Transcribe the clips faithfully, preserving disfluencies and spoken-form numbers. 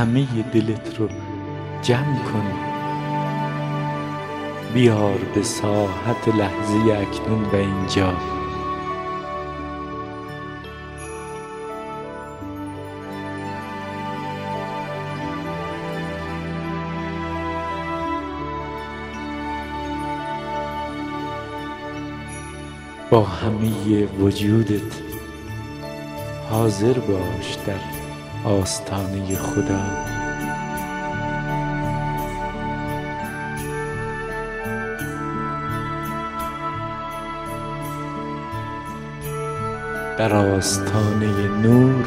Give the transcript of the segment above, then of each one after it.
همه دلت رو جمع کنی. بیار به ساحت لحظه اکنون و اینجا. با همه وجودت حاضر باش در آستانه خدا. در آستانه نور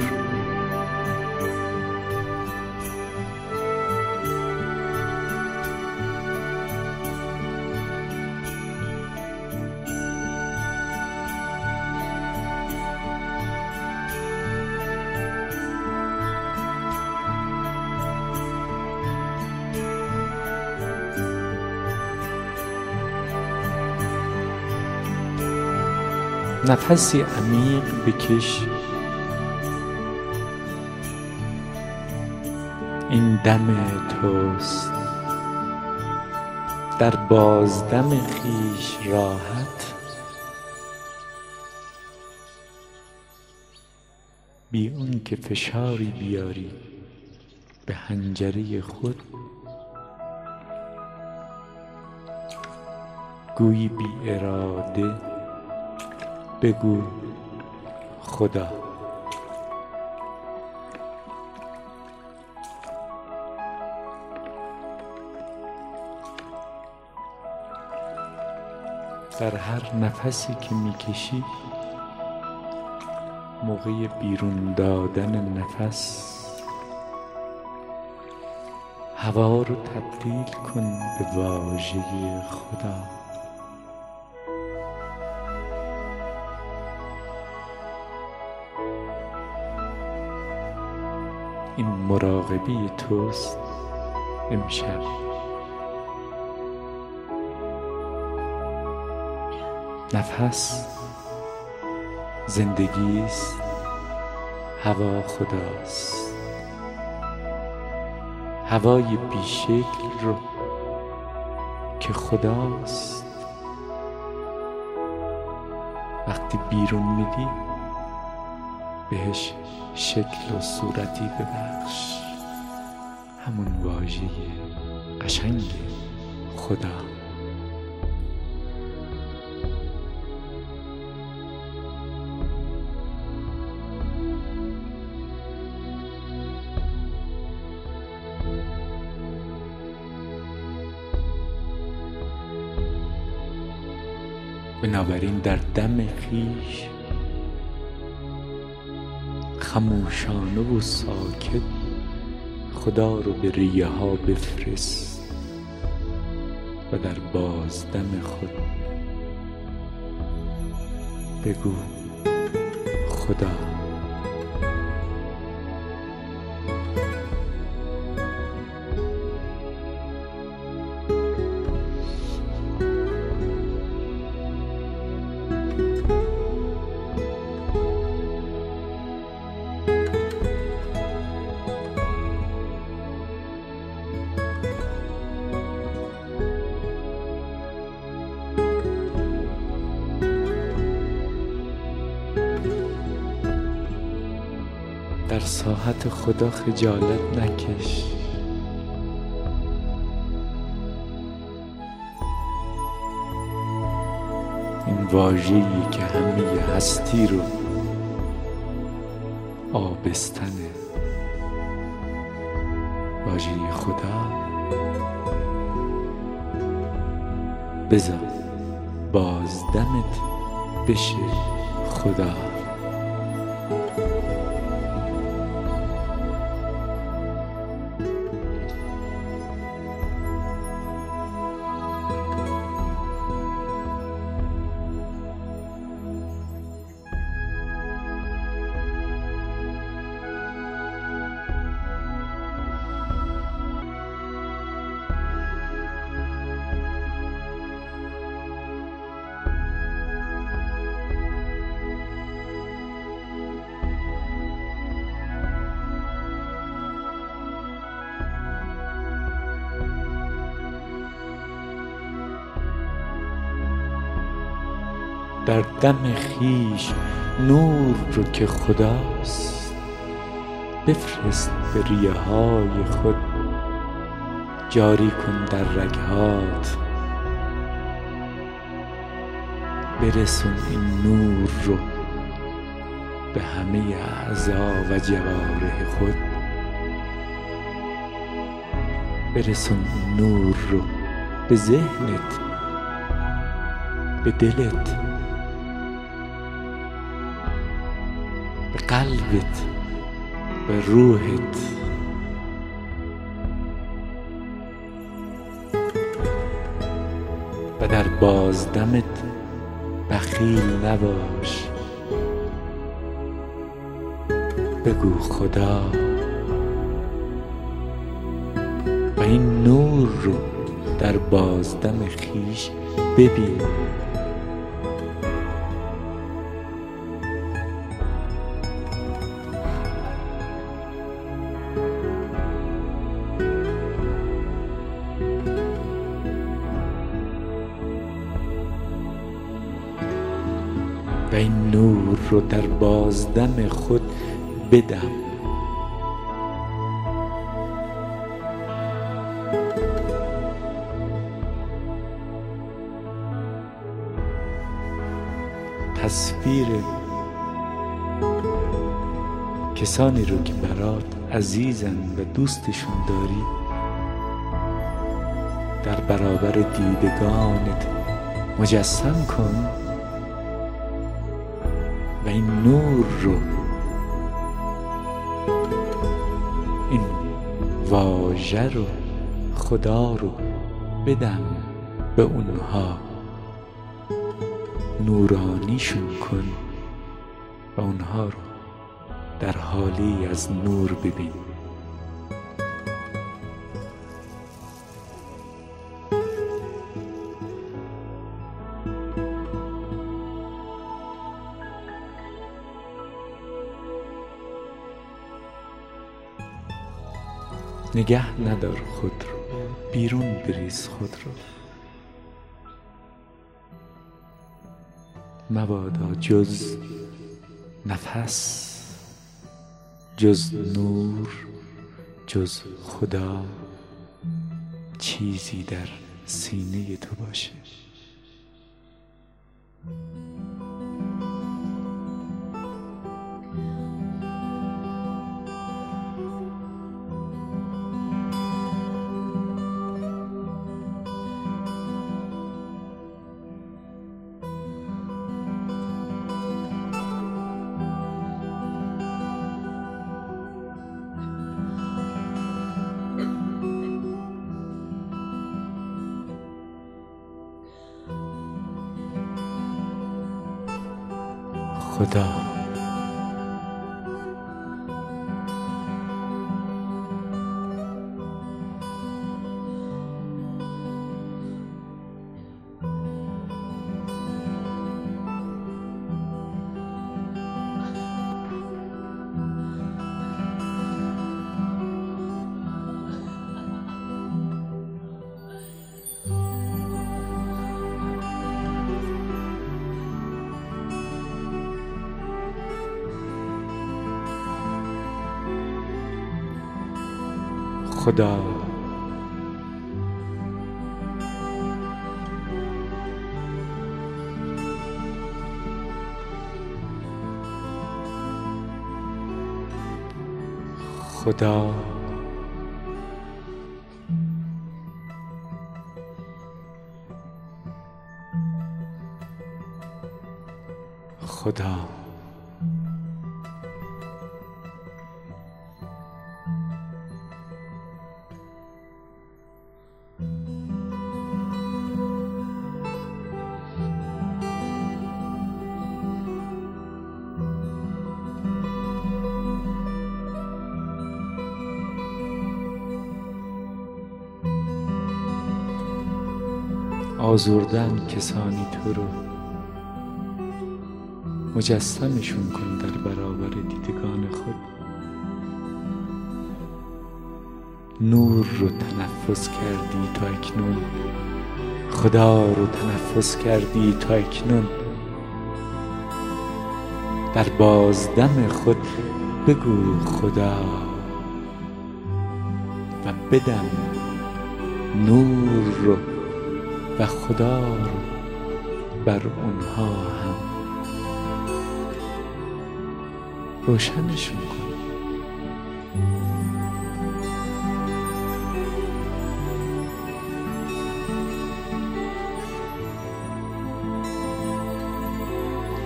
نفسی عمیق بکش. این دم توست. در بازدم خویش راحت، بی اون که فشاری بیاری به حنجره خود. گویی بی اراده بگو خدا. در هر نفسی که میکشی، موقع بیرون دادن نفس، هوا رو تبدیل کن به واژه خدا. این مراقبه توست امشب. نفس زندگیست، هوا خداست. هوای بیشکل رو که خداست وقتی بیرون میدی بهش شکل و صورتی ببخش. همون واژه قشنگ خدا. بنابراین در دم خویش خاموشانه و ساکت خدا رو به ریه ها بفرست و در بازدم خود بگو خدا. در ساحت خدا خجالت نکش. این واژه‌ای که همه هستی رو آبستنه، واژه خدا. بذار بازدمت بشه خدا. در دم خویش نور رو که خداست بفرست به ریه های خود، جاری کن در رگهات، برسون این نور رو به همه اعضا و جوارح خود، برسون این نور رو به ذهنت، به دلت، به قلبت، به روحت. و در بازدمت بخیل نباش، بگو خدا. و این نور رو در بازدم خویش ببین، و این نور رو در بازدم خود بدم. تصویر کسانی رو که برات عزیزن و دوستشون داری در برابر دیدگانت مجسم کن و این نور رو، این واژه رو، خدا رو بدم به اونها، نورانیشون کن و اونها رو در حالی از نور ببین. نگه ندار خود رو، بیرون بریز خود رو، مبادا جز نفس، جز نور، جز خدا چیزی در سینه تو باشه. خدا، خدا خدا خدا آزردن کسانی تو رو مجسمشون کن در برابر دیدگان خود، نور رو تنفس کردی تا اکنون، خدا رو تنفس کردی تا اکنون، در بازدم خود بگو خدا و بدم نور رو و خدا رو بر اونها هم روشنشون کن.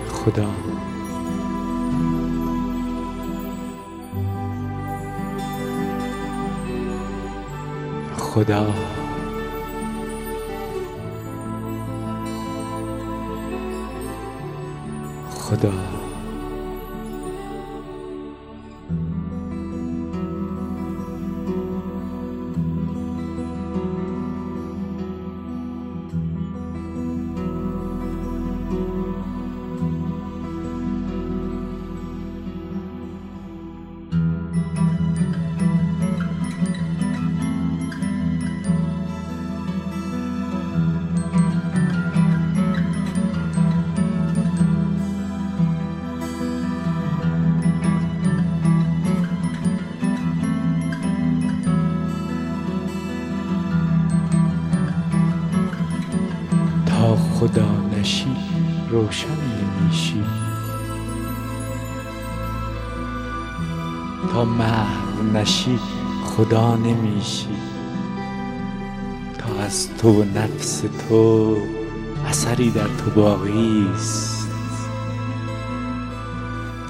خدا خدا خدا خدا نشی روشن نمیشی، تا محو نشی خدا نمیشی، تا از تو و نفس تو اثری در تو باقی است.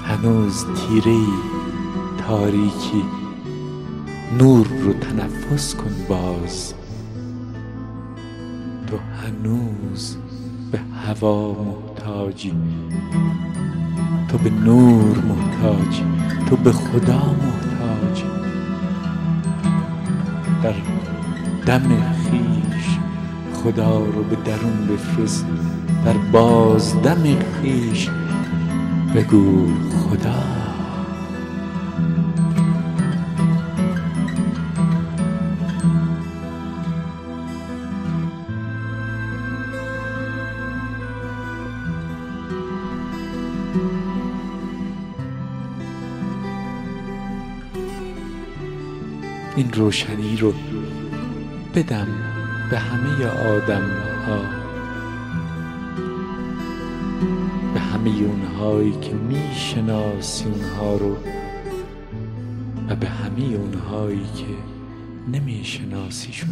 هنوز تیره تاریکی، نور رو تنفس کن باز. تو هنوز به هوا محتاجی، تو به نور محتاجی، تو به خدا محتاجی. در دم خویش خدا رو به درون بفرست، در بازدم خویش بگو خدا. این روشنی رو بدم به همه آدم ها، به همه اونهایی که میشناسی اونها رو و به همه اونهایی که نمیشناسیشون.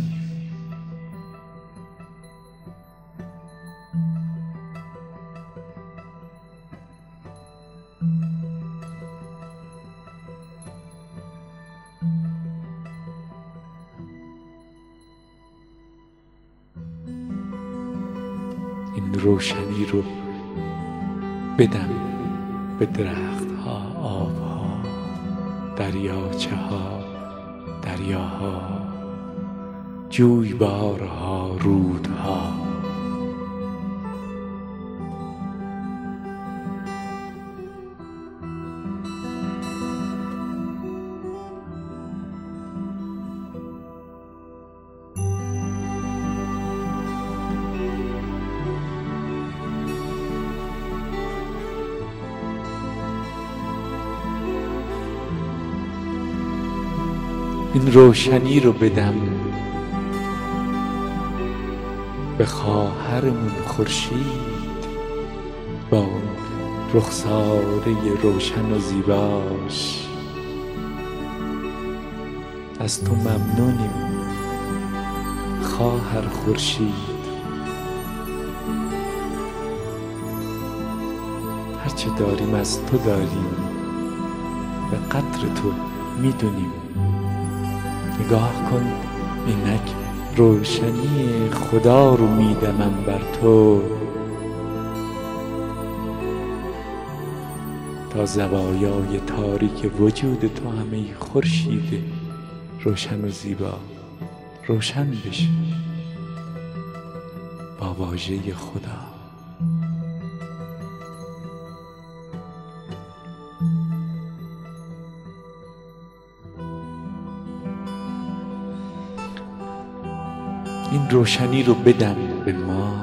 این روشنی رو بدم به درخت ها، آب ها، دریاچه ها، دریاها، جویبارها، رودها. این روشنی رو بدم به خواهرمون خورشید با رخساره روشن و زیباش. از تو ممنونیم خواهر خورشید، هرچه داریم از تو داریم، به قدر تو میدونیم. نگاه کن، اینک روشنی خدا رو میدمم بر تو تا زوایای تاریک وجود تو همه خورشید روشن و زیبا روشن بشه با واژه خدا. این روشنی رو بدم به ما،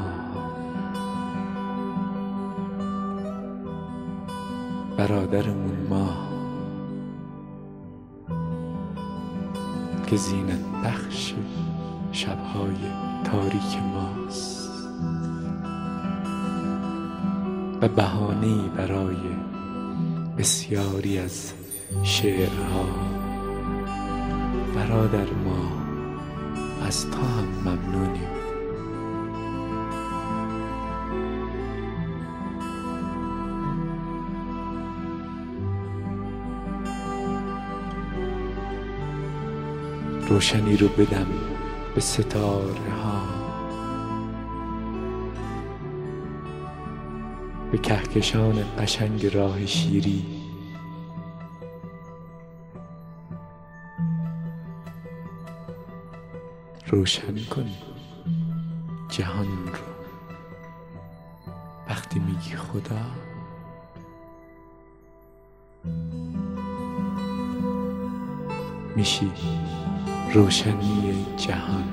و برادرمون ما که زینت بخش شبهای تاریک ماست و بهانه‌ای برای بسیاری از شعرها. برادر ما از تو هم ممنونیم. روشنی رو بدم به ستاره ها، به کهکشان قشنگ راه شیری، روشن کن جهان رو. وقتی میگی خدا، میشی روشنی جهان،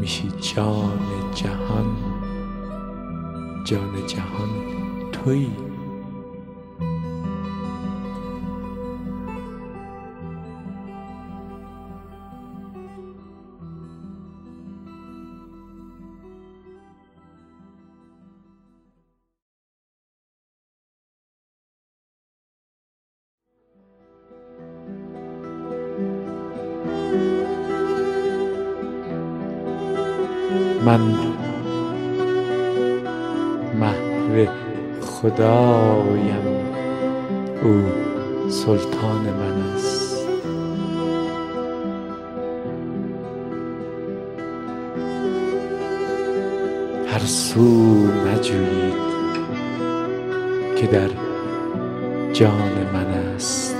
میشی جان جهان. جان جهان تویی. من محو خدایم، او سلطان من است. هر سو مجویید که در جان من است.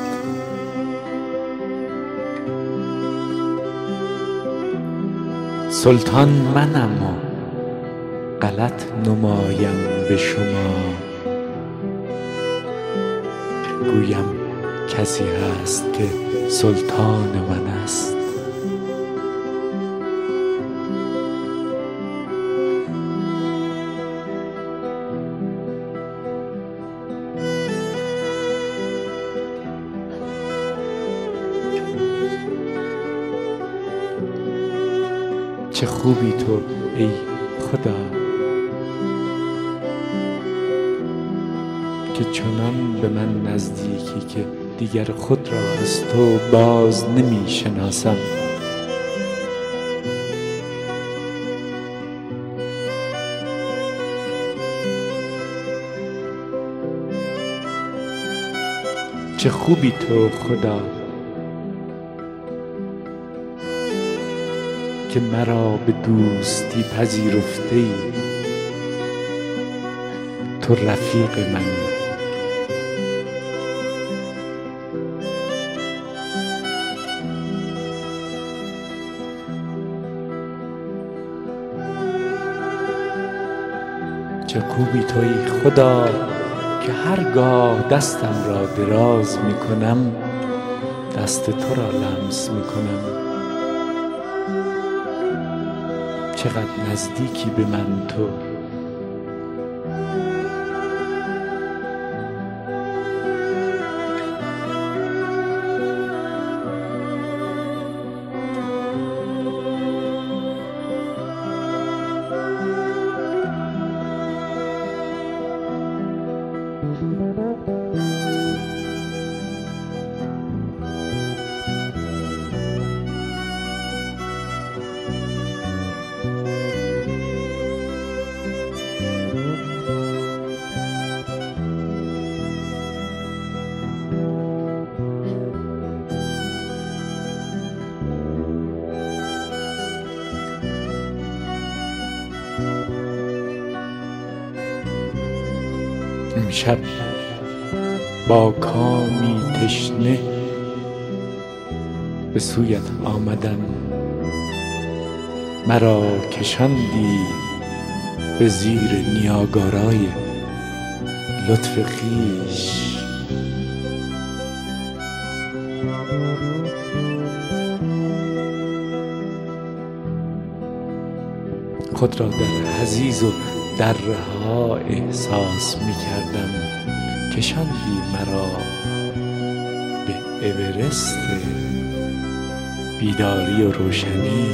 سلطان منم و غلط نمایم به شما. گویم کسی هست که سلطان من است. چه خوبی تو ای خدا که چنان به من نزدیکی که دیگر خود را از تو باز نمی شناسم. چه خوبی تو خدا که مرا به دوستی پذیرفته ای. تو رفیق منی. چه خوبی تویی خدا که هرگاه دستم را دراز می کنم، دست تو را لمس می کنم. چقدر نزدیکی به من تو. امشب با کامی تشنه به سویت آمدم. مرا کشاندی به زیر نیاگارای لطف خویش. خود را در حضیض و درها احساس می کردم کشاندی مرا به اورست بیداری و روشنی.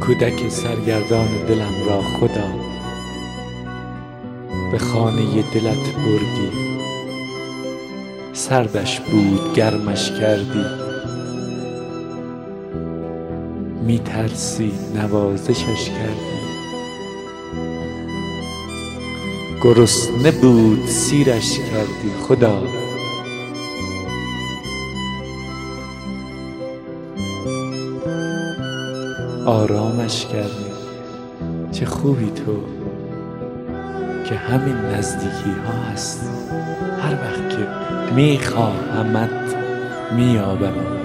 کودک سرگردان دلم را خدا به خانه دلت بردی، سردش بود گرمش کردی، می ترسی نوازشش کردی، گرسنه بود سیرش کردی. خدا آرامش کردی. چه خوبی تو که همین نزدیکی ها هست، هر وقت که میخواهمت مییابمت.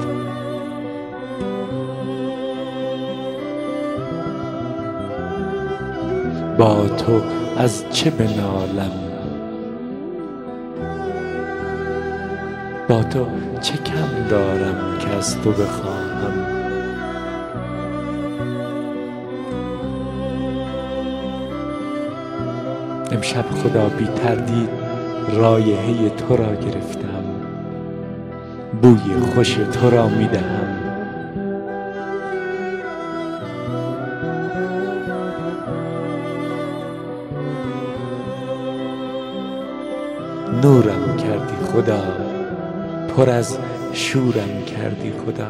با تو از چه بنالم، با تو چه کم دارم که از تو بخواهم. امشب خدا بی تردید رایحه تو را گرفتم، بوی خوش تو را می دهم. نورم کردی خدا، پر از شورم کردی خدا.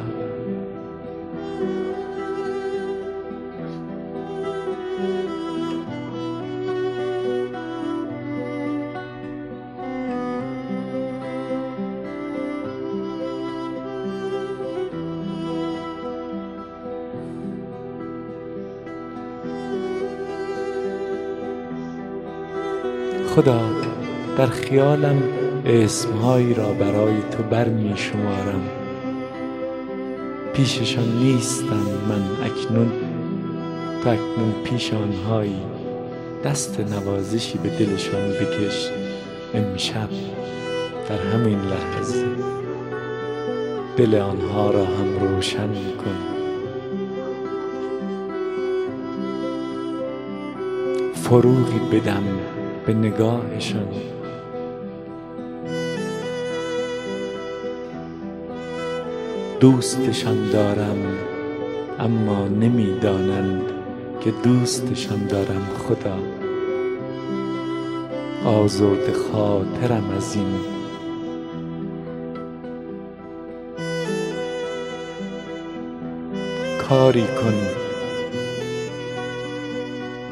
خدا در خیالم اسمهایی را برای تو بر می شمارم، پیششان نیستم من اکنون، تو اکنون پیش آنهایی. دست نوازشی به دلشان بکش امشب، در همین لحظه دل آنها را هم روشن کن. فروغی بدم به نگاهشان، دوستشان دارم اما نمیدانند که دوستشان دارم. خدا آزرده خاطرم از این، کاری کن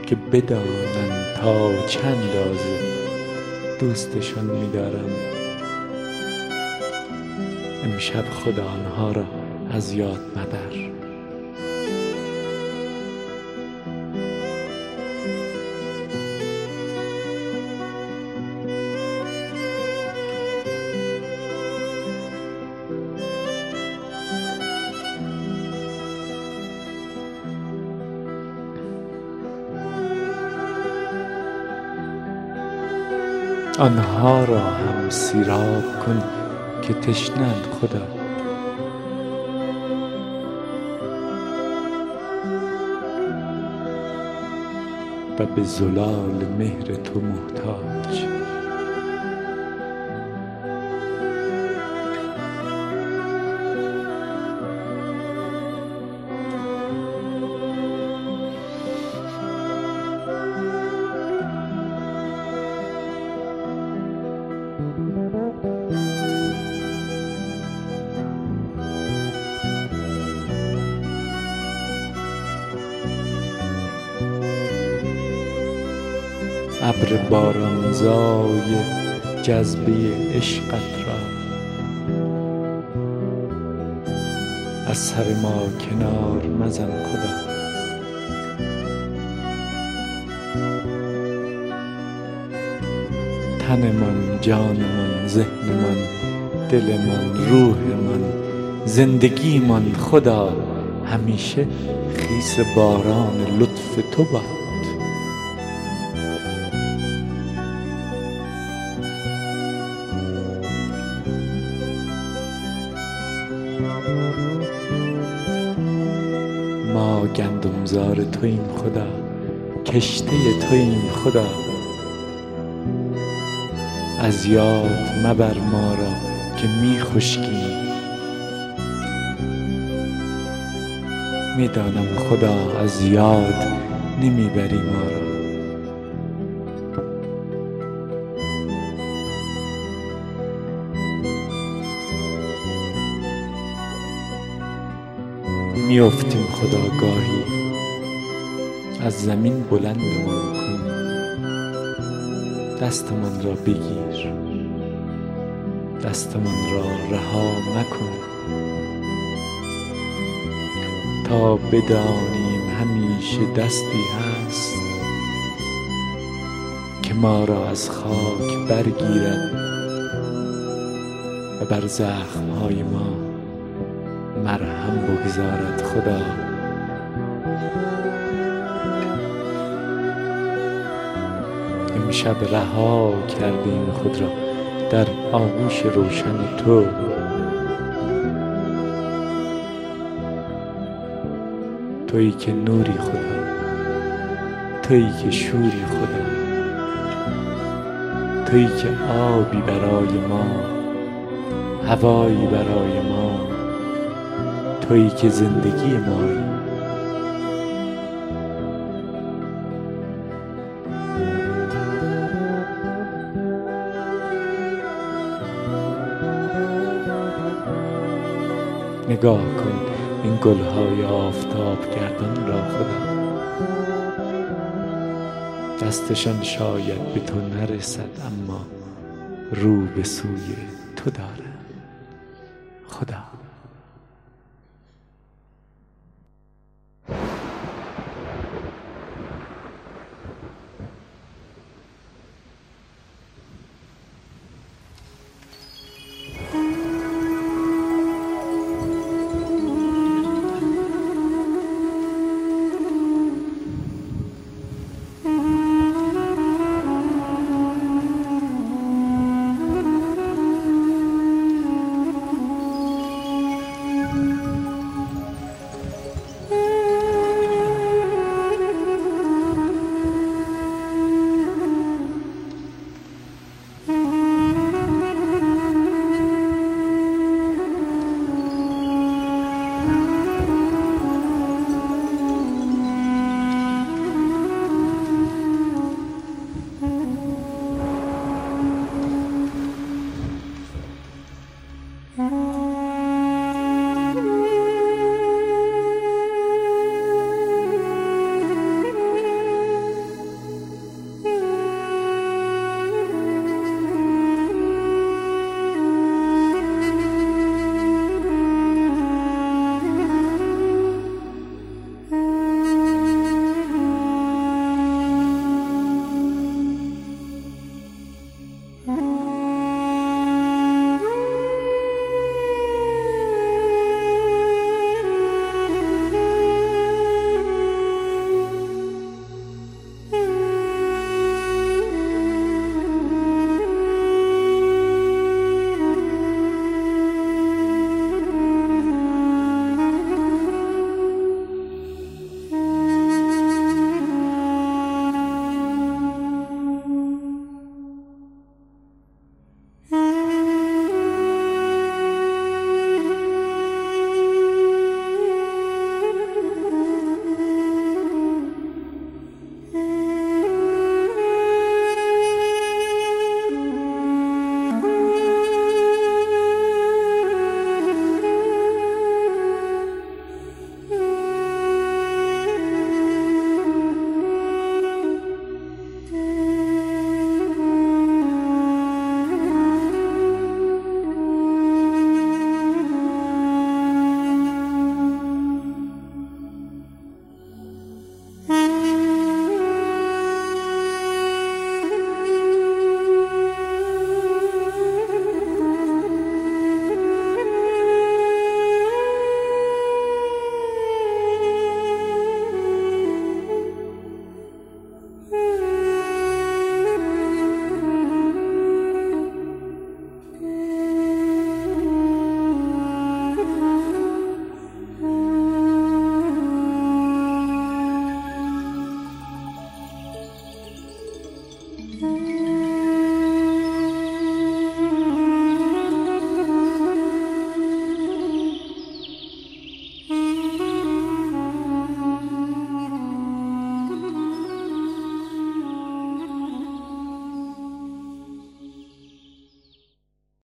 که بدانند تا چند لازم دوستشان می‌دارم. امشب خدا آنها را از یاد مبر. آنها را هم سیراب کن که تشنند. خدا و به زلال مهر تو محتاج. ابر بارانزای جذبه عشقت را از سر ما کنار مزن. خدا تنمان، جانمان، ذهنمان، دلمان، روحمان، زندگیمان خدا همیشه خیس باران لطف تو باد. ما گندمزار توییم خدا، کشته توییم خدا. از یاد مبر ما را که می خشکیم. می دانم خدا از یاد نمی بری ما را. می افتیم خدا گاهی، از زمین بلندمان کن، دستمان را بگیر، دستمان را رها مکن، تا بدانیم همیشه دستی هست که ما را از خاک برگیرد و بر زخمهای ما مرهم بگذارد خدا. امشب رها کردیم خود را در آغوش روشن تو. تویی که نوری خدا، تویی که شوری خدا، تویی که آبی برای ما، هوایی برای ما، تویی که زندگی مایی. نگاه کن این گلهای آفتاب گردان را خدا، دستشان شاید به تو نرسد اما رو به سوی تو داره خدا. Oh.